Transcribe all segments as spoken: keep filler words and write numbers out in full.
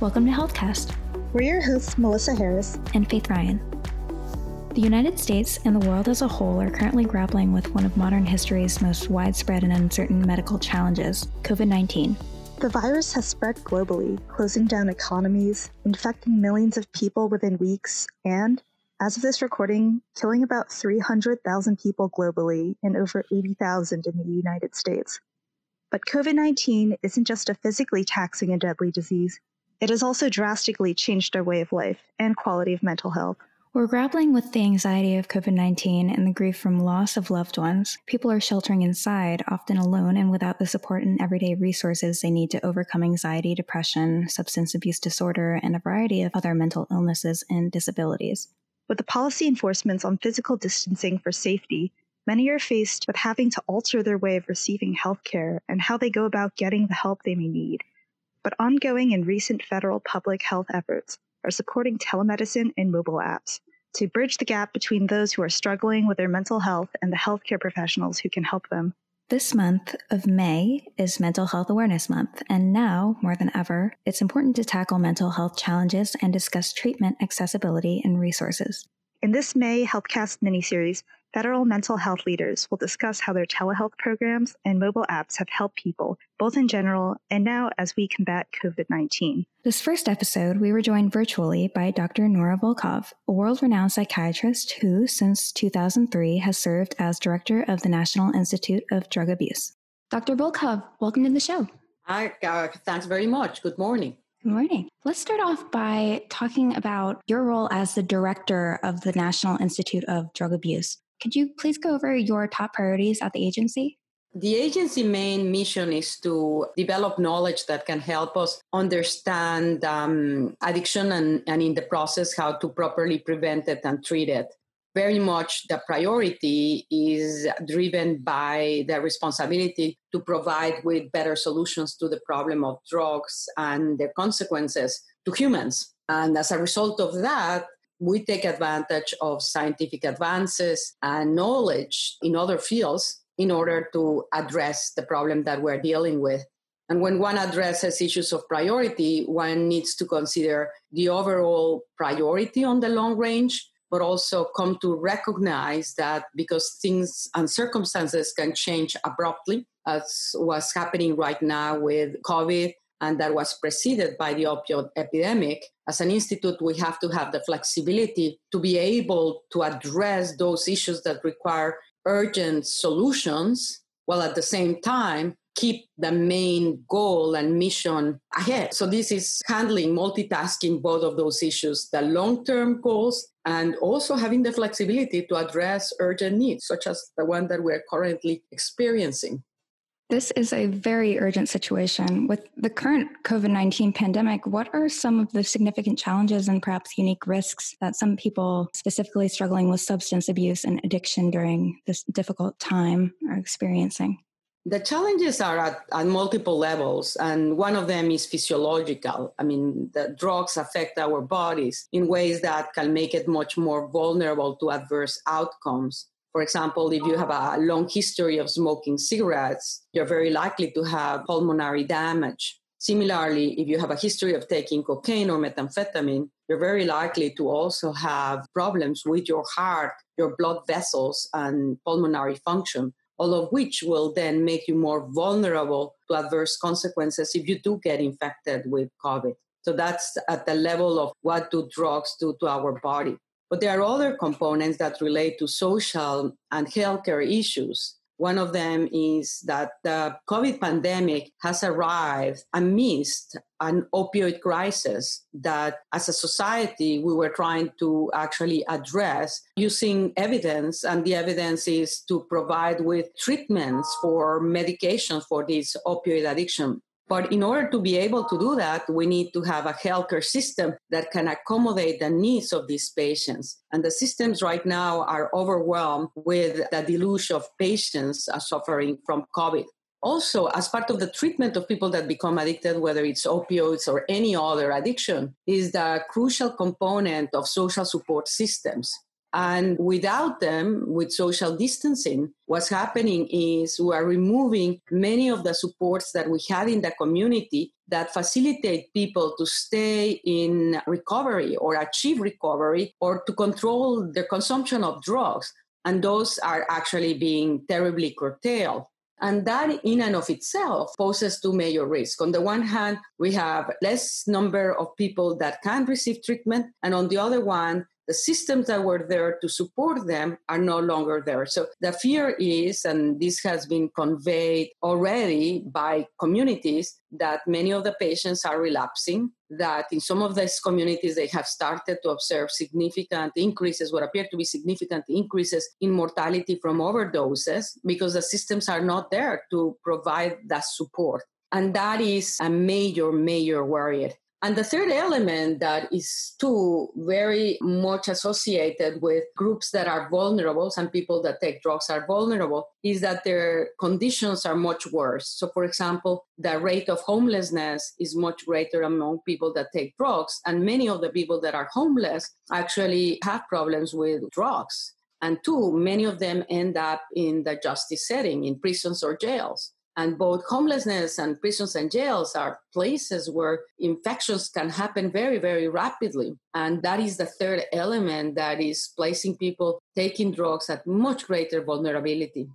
Welcome to HealthCast. We're your hosts, Melissa Harris and Faith Ryan. The United States and the world as a whole are currently grappling with one of modern history's most widespread and uncertain medical challenges, COVID nineteen. The virus has spread globally, closing down economies, infecting millions of people within weeks, and, as of this recording, killing about three hundred thousand people globally and over eighty thousand in the United States. But COVID nineteen isn't just a physically taxing and deadly disease. It has also drastically changed our way of life and quality of mental health. We're grappling with the anxiety of COVID nineteen and the grief from loss of loved ones. People are sheltering inside, often alone and without the support and everyday resources they need to overcome anxiety, depression, substance abuse disorder, and a variety of other mental illnesses and disabilities. With the policy enforcements on physical distancing for safety, many are faced with having to alter their way of receiving health care and how they go about getting the help they may need. But ongoing and recent federal public health efforts are supporting telemedicine and mobile apps to bridge the gap between those who are struggling with their mental health and the healthcare professionals who can help them. This month of May is Mental Health Awareness Month, and now, more than ever, it's important to tackle mental health challenges and discuss treatment, accessibility, and resources. In this May HealthCast miniseries, federal mental health leaders will discuss how their telehealth programs and mobile apps have helped people, both in general and now as we combat COVID nineteen. This first episode, we were joined virtually by Doctor Nora Volkow, a world-renowned psychiatrist who, since two thousand three, has served as director of the National Institute of Drug Abuse. Doctor Volkow, welcome to the show. Hi, uh, thanks very much. Good morning. Good morning. Let's start off by talking about your role as the director of the National Institute of Drug Abuse. Could you please go over your top priorities at the agency? The agency's main mission is to develop knowledge that can help us understand um, addiction and, and in the process how to properly prevent it and treat it. Very much the priority is driven by the responsibility to provide with better solutions to the problem of drugs and their consequences to humans. And as a result of that, we take advantage of scientific advances and knowledge in other fields in order to address the problem that we're dealing with. And when one addresses issues of priority, one needs to consider the overall priority on the long range, but also come to recognize that because things and circumstances can change abruptly, as was happening right now with COVID, and that was preceded by the opioid epidemic, as an institute, we have to have the flexibility to be able to address those issues that require urgent solutions, while at the same time, keep the main goal and mission ahead. So this is handling, multitasking both of those issues, the long-term goals, and also having the flexibility to address urgent needs, such as the one that we're currently experiencing. This is a very urgent situation. With the current COVID nineteen pandemic, what are some of the significant challenges and perhaps unique risks that some people specifically struggling with substance abuse and addiction during this difficult time are experiencing? The challenges are at, at multiple levels, and one of them is physiological. I mean, the drugs affect our bodies in ways that can make it much more vulnerable to adverse outcomes. For example, if you have a long history of smoking cigarettes, you're very likely to have pulmonary damage. Similarly, if you have a history of taking cocaine or methamphetamine, you're very likely to also have problems with your heart, your blood vessels, and pulmonary function, all of which will then make you more vulnerable to adverse consequences if you do get infected with COVID. So that's at the level of what do drugs do to our body. But there are other components that relate to social and healthcare issues. One of them is that the COVID pandemic has arrived amidst an opioid crisis that, as a society, we were trying to actually address using evidence, and the evidence is to provide with treatments for medication for this opioid addiction. But in order to be able to do that, we need to have a healthcare system that can accommodate the needs of these patients. And the systems right now are overwhelmed with the deluge of patients suffering from COVID. Also, as part of the treatment of people that become addicted, whether it's opioids or any other addiction, is the crucial component of social support systems. And without them, with social distancing, what's happening is we are removing many of the supports that we had in the community that facilitate people to stay in recovery or achieve recovery or to control the consumption of drugs. And those are actually being terribly curtailed. And that in and of itself poses two major risks. On the one hand, we have less number of people that can receive treatment. And on the other one, the systems that were there to support them are no longer there. So the fear is, and this has been conveyed already by communities, that many of the patients are relapsing, that in some of these communities they have started to observe significant increases, what appear to be significant increases in mortality from overdoses, because the systems are not there to provide that support. And that is a major, major worry. And the third element that is too very much associated with groups that are vulnerable, some people that take drugs are vulnerable, is that their conditions are much worse. So, for example, the rate of homelessness is much greater among people that take drugs. And many of the people that are homeless actually have problems with drugs. And two, many of them end up in the justice setting, in prisons or jails. And both homelessness and prisons and jails are places where infections can happen very, very rapidly. And that is the third element that is placing people taking drugs at much greater vulnerability.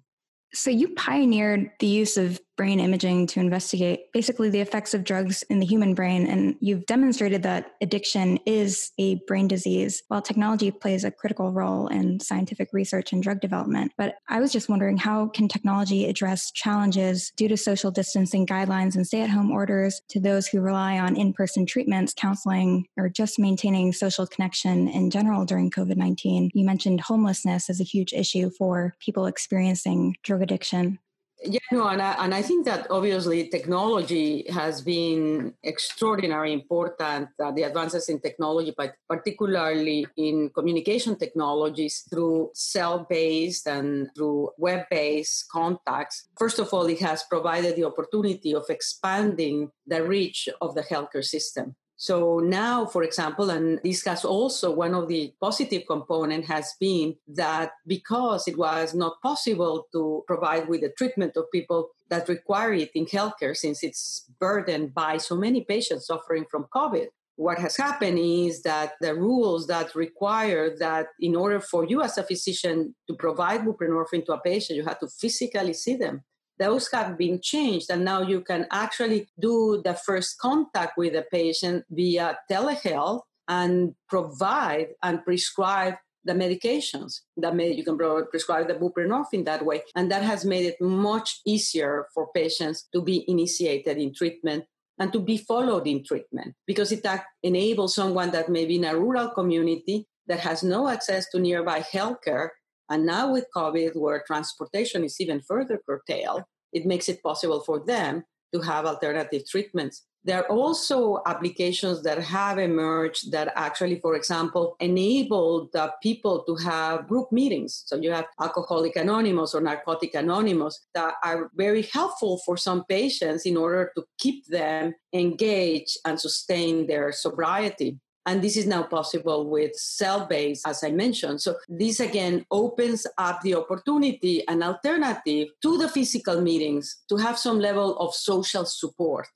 So you pioneered the use of brain imaging to investigate basically the effects of drugs in the human brain, and you've demonstrated that addiction is a brain disease, while technology plays a critical role in scientific research and drug development. But I was just wondering, how can technology address challenges due to social distancing guidelines and stay-at-home orders to those who rely on in-person treatments, counseling, or just maintaining social connection in general during COVID nineteen? You mentioned homelessness as a huge issue for people experiencing drug addiction. Yeah, no, and I, and I think that obviously technology has been extraordinarily important, uh, the advances in technology, but particularly in communication technologies through cell-based and through web-based contacts. First of all, it has provided the opportunity of expanding the reach of the healthcare system. So now, for example, and this has also one of the positive components has been that because it was not possible to provide with the treatment of people that require it in healthcare, since it's burdened by so many patients suffering from COVID, what has happened is that the rules that require that in order for you as a physician to provide buprenorphine to a patient, you have to physically see them. Those have been changed, and now you can actually do the first contact with the patient via telehealth and provide and prescribe the medications. That may, you can prescribe the buprenorphine that way, and that has made it much easier for patients to be initiated in treatment and to be followed in treatment, because it enables someone that may be in a rural community that has no access to nearby healthcare. And now with COVID, where transportation is even further curtailed, it makes it possible for them to have alternative treatments. There are also applications that have emerged that actually, for example, enable the people to have group meetings. So you have Alcoholic Anonymous or Narcotic Anonymous that are very helpful for some patients in order to keep them engaged and sustain their sobriety. And this is now possible with cell-based, as I mentioned. So this, again, opens up the opportunity and alternative to the physical meetings to have some level of social support.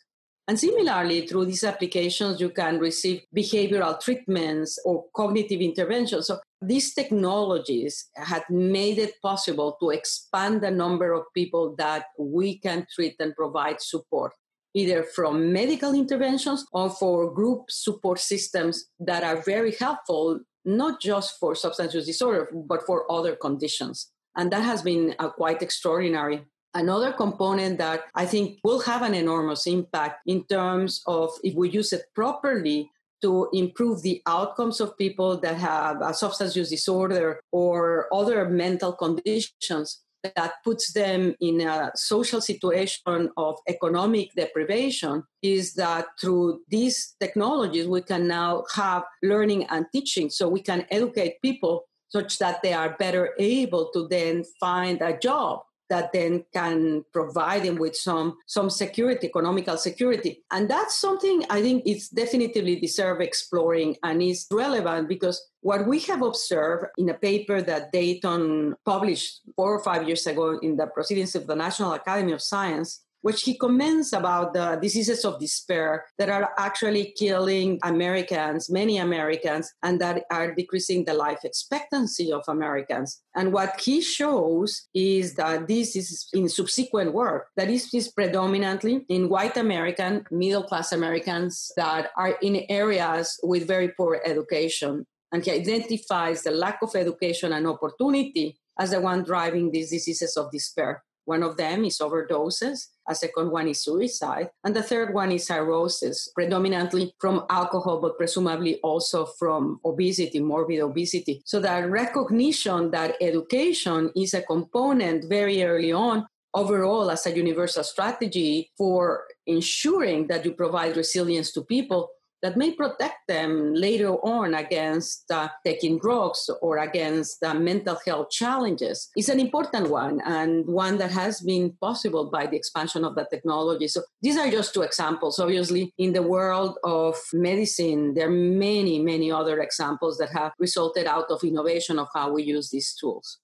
And similarly, through these applications, you can receive behavioral treatments or cognitive interventions. So these technologies have made it possible to expand the number of people that we can treat and provide support, either from medical interventions or for group support systems that are very helpful, not just for substance use disorder, but for other conditions. And that has been uh, quite extraordinary. Another component that I think will have an enormous impact in terms of if we use it properly to improve the outcomes of people that have a substance use disorder or other mental conditions, that puts them in a social situation of economic deprivation, is that through these technologies, we can now have learning and teaching. So we can educate people such that they are better able to then find a job that then can provide them with some, some security, economical security. And that's something I think it's definitely deserve exploring and is relevant because what we have observed in a paper that Dayton published four or five years ago in the Proceedings of the National Academy of Science, which he comments about the diseases of despair that are actually killing Americans, many Americans, and that are decreasing the life expectancy of Americans. And what he shows is that this is in subsequent work, that is, is predominantly in white American, middle-class Americans that are in areas with very poor education. And he identifies the lack of education and opportunity as the one driving these diseases of despair. One of them is overdoses, a second one is suicide, and the third one is cirrhosis, predominantly from alcohol, but presumably also from obesity, morbid obesity. So that recognition that education is a component very early on, overall as a universal strategy for ensuring that you provide resilience to people that may protect them later on against uh, taking drugs or against uh, mental health challenges is an important one and one that has been possible by the expansion of the technology. So these are just two examples. Obviously, in the world of medicine, there are many, many other examples that have resulted out of innovation of how we use these tools.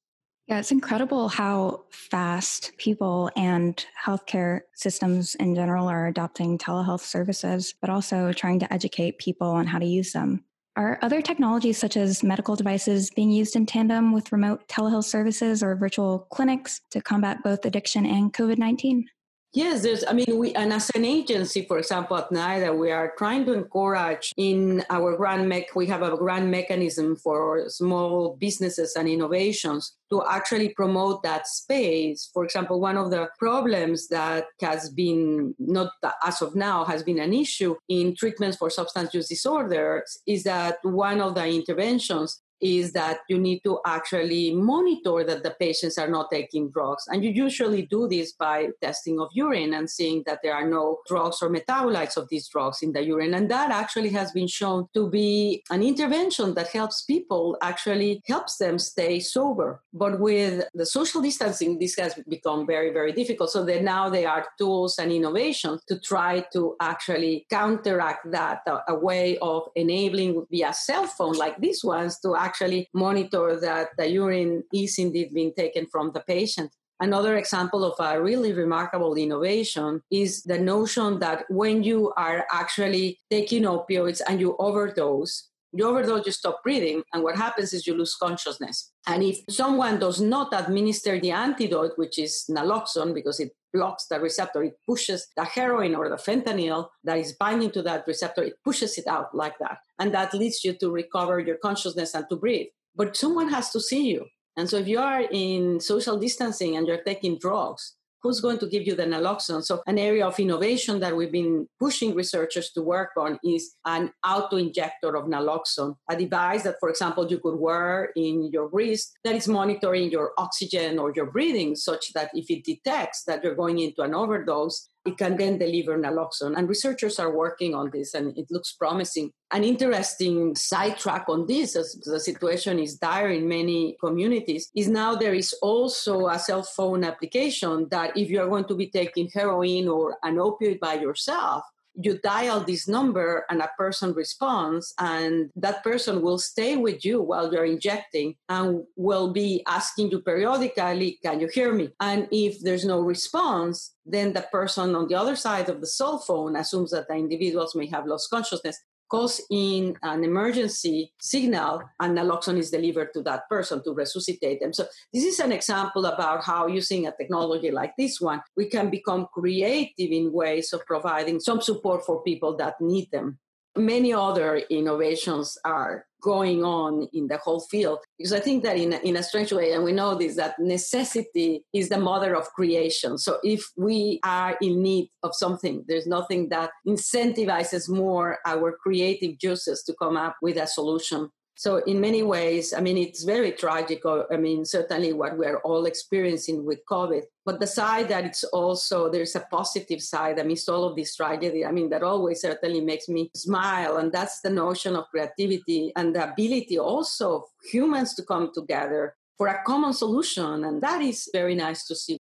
Yeah, it's incredible how fast people and healthcare systems in general are adopting telehealth services, but also trying to educate people on how to use them. Are other technologies such as medical devices being used in tandem with remote telehealth services or virtual clinics to combat both addiction and COVID nineteen? Yes, there's, I mean, we, and as an agency, for example, at NIDA, we are trying to encourage in our grant mech, we have a grant mechanism for small businesses and innovations to actually promote that space. For example, one of the problems that has been, not as of now, has been an issue in treatments for substance use disorders is that one of the interventions is that you need to actually monitor that the patients are not taking drugs. And you usually do this by testing of urine and seeing that there are no drugs or metabolites of these drugs in the urine. And that actually has been shown to be an intervention that helps people, actually helps them stay sober. But with the social distancing, this has become very, very difficult. So that now there are tools and innovations to try to actually counteract that, a way of enabling via cell phone like these ones to actually actually monitor that the urine is indeed being taken from the patient. Another example of a really remarkable innovation is the notion that when you are actually taking opioids and you overdose, you overdose, you stop breathing, and what happens is you lose consciousness. And if someone does not administer the antidote, which is naloxone, because it blocks the receptor, it pushes the heroin or the fentanyl that is binding to that receptor, it pushes it out like that. And that leads you to recover your consciousness and to breathe. But someone has to see you. And so if you are in social distancing and you're taking drugs, who's going to give you the naloxone? So an area of innovation that we've been pushing researchers to work on is an auto-injector of naloxone, a device that, for example, you could wear in your wrist that is monitoring your oxygen or your breathing such that if it detects that you're going into an overdose, it can then deliver naloxone. And researchers are working on this, and it looks promising. An interesting sidetrack on this, as the situation is dire in many communities, is now there is also a cell phone application that if you are going to be taking heroin or an opioid by yourself, you dial this number and a person responds, and that person will stay with you while you're injecting and will be asking you periodically, can you hear me? And if there's no response, then the person on the other side of the cell phone assumes that the individuals may have lost consciousness, calls in an emergency signal, and naloxone is delivered to that person to resuscitate them. So this is an example about how using a technology like this one, we can become creative in ways of providing some support for people that need them. Many other innovations are going on in the whole field, because I think that in, in a strange way, and we know this, that necessity is the mother of creation. So if we are in need of something, there's nothing that incentivizes more our creative juices to come up with a solution. So in many ways, I mean, it's very tragic. I mean, certainly what we're all experiencing with COVID. But the side that it's also, there's a positive side amidst all of this tragedy. I mean, that always certainly makes me smile. And that's the notion of creativity and the ability also of humans to come together for a common solution. And that is very nice to see.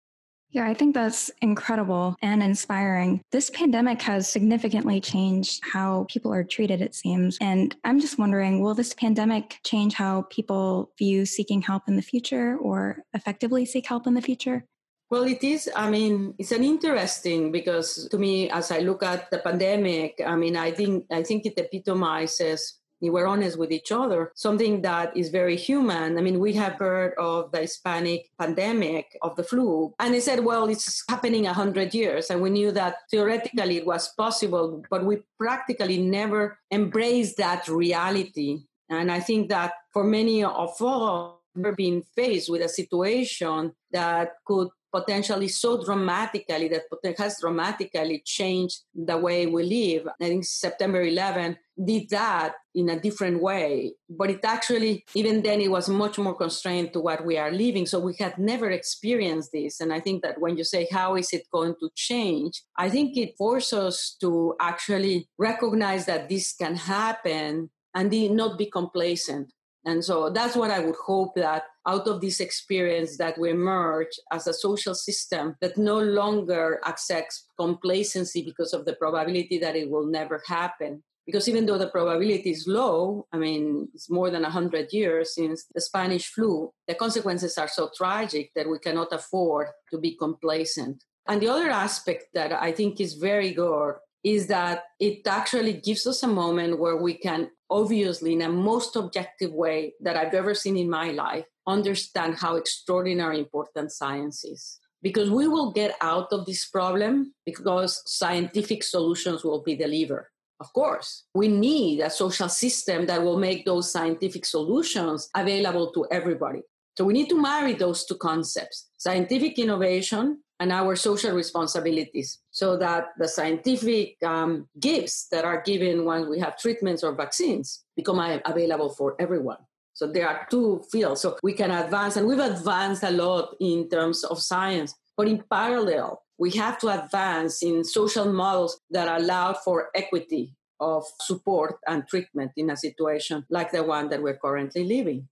Yeah, I think that's incredible and inspiring. This pandemic has significantly changed how people are treated, it seems. And I'm just wondering, will this pandemic change how people view seeking help in the future or effectively seek help in the future? Well, it is, I mean, it's an interesting, because to me, as I look at the pandemic, I mean, I think I think it epitomizes, we were honest with each other, something that is very human. I mean, we have heard of the Hispanic pandemic of the flu, and they said, well, it's happening one hundred years. And we knew that theoretically it was possible, but we practically never embraced that reality. And I think that for many of us, we're being faced with a situation that could potentially so dramatically, that has dramatically changed the way we live. I think September eleventh did that in a different way, but it actually, even then, it was much more constrained to what we are living. So we had never experienced this. And I think that when you say, how is it going to change? I think it forces us to actually recognize that this can happen and not be complacent. And so that's what I would hope, that out of this experience that we emerge as a social system that no longer accepts complacency because of the probability that it will never happen. Because even though the probability is low, I mean, it's more than one hundred years since the Spanish flu, the consequences are so tragic that we cannot afford to be complacent. And the other aspect that I think is very good is that it actually gives us a moment where we can, obviously, in a most objective way that I've ever seen in my life, understand how extraordinarily important science is. Because we will get out of this problem because scientific solutions will be delivered. Of course, we need a social system that will make those scientific solutions available to everybody. So we need to marry those two concepts, scientific innovation and our social responsibilities, so that the scientific um, gifts that are given once we have treatments or vaccines become available for everyone. So there are two fields. So we can advance, and we've advanced a lot in terms of science, but in parallel, we have to advance in social models that allow for equity of support and treatment in a situation like the one that we're currently living.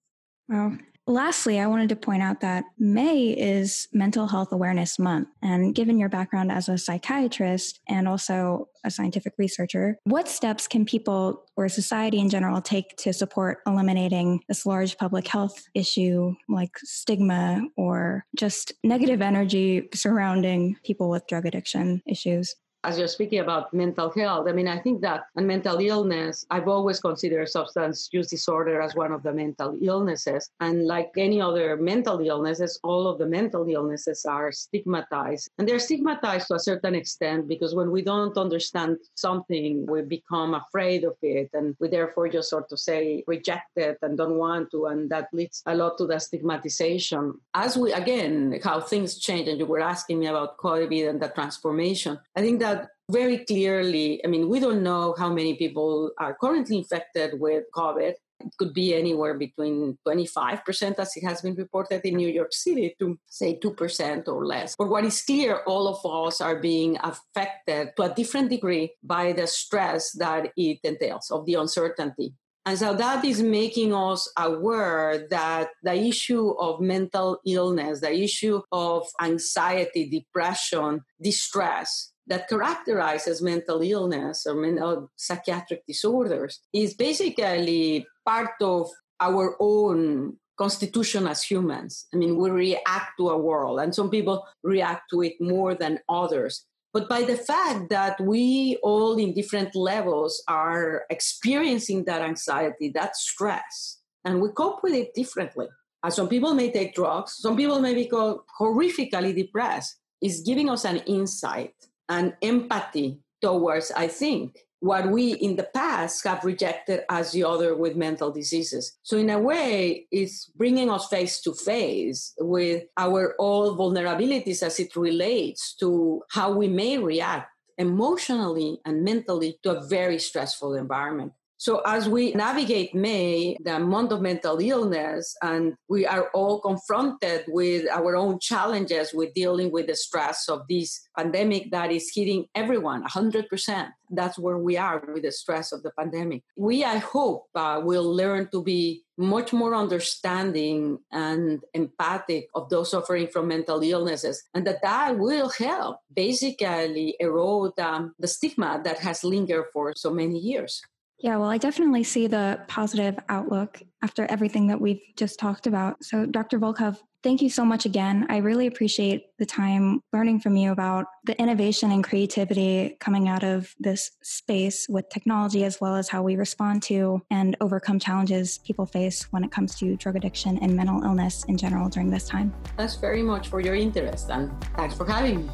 Wow. Lastly, I wanted to point out that May is Mental Health Awareness Month. And given your background as a psychiatrist and also a scientific researcher, what steps can people or society in general take to support eliminating this large public health issue like stigma or just negative energy surrounding people with drug addiction issues? As you're speaking about mental health, I mean, I think that, and mental illness, I've always considered substance use disorder as one of the mental illnesses. And like any other mental illnesses, all of the mental illnesses are stigmatized. And they're stigmatized to a certain extent because when we don't understand something, we become afraid of it. And we therefore just sort of say, reject it and don't want to. And that leads a lot to the stigmatization. As we, again, how things change, and you were asking me about COVID and the transformation, I think that very clearly, I mean, we don't know how many people are currently infected with COVID. It could be anywhere between twenty-five percent, as it has been reported in New York City, to say two percent or less. But what is clear, all of us are being affected to a different degree by the stress that it entails, of the uncertainty. And so that is making us aware that the issue of mental illness, the issue of anxiety, depression, distress, that characterizes mental illness or mental psychiatric disorders is basically part of our own constitution as humans. I mean, we react to a world, and some people react to it more than others. But by the fact that we all in different levels are experiencing that anxiety, that stress, and we cope with it differently. And some people may take drugs, some people may be horrifically depressed. It's giving us an insight and empathy towards, I think, what we in the past have rejected as the other with mental diseases. So in a way, it's bringing us face to face with our all vulnerabilities as it relates to how we may react emotionally and mentally to a very stressful environment. So as we navigate May, the month of mental illness, and we are all confronted with our own challenges with dealing with the stress of this pandemic that is hitting everyone one hundred percent. That's where we are with the stress of the pandemic. We, I hope, uh, will learn to be much more understanding and empathic of those suffering from mental illnesses, and that that will help basically erode um, the stigma that has lingered for so many years. Yeah, well, I definitely see the positive outlook after everything that we've just talked about. So, Doctor Volkow, thank you so much again. I really appreciate the time learning from you about the innovation and creativity coming out of this space with technology, as well as how we respond to and overcome challenges people face when it comes to drug addiction and mental illness in general during this time. Thanks very much for your interest, and thanks for having me.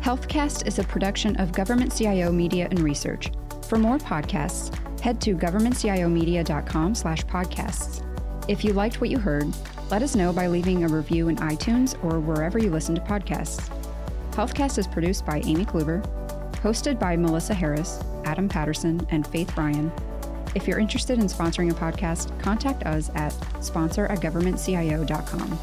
HealthCast is a production of Government C I O Media and Research. For more podcasts, head to governmentciomedia.com slash podcasts. If you liked what you heard, let us know by leaving a review in iTunes or wherever you listen to podcasts. HealthCast is produced by Amy Kluber, hosted by Melissa Harris, Adam Patterson, and Faith Ryan. If you're interested in sponsoring a podcast, contact us at sponsor at governmentcio dot com.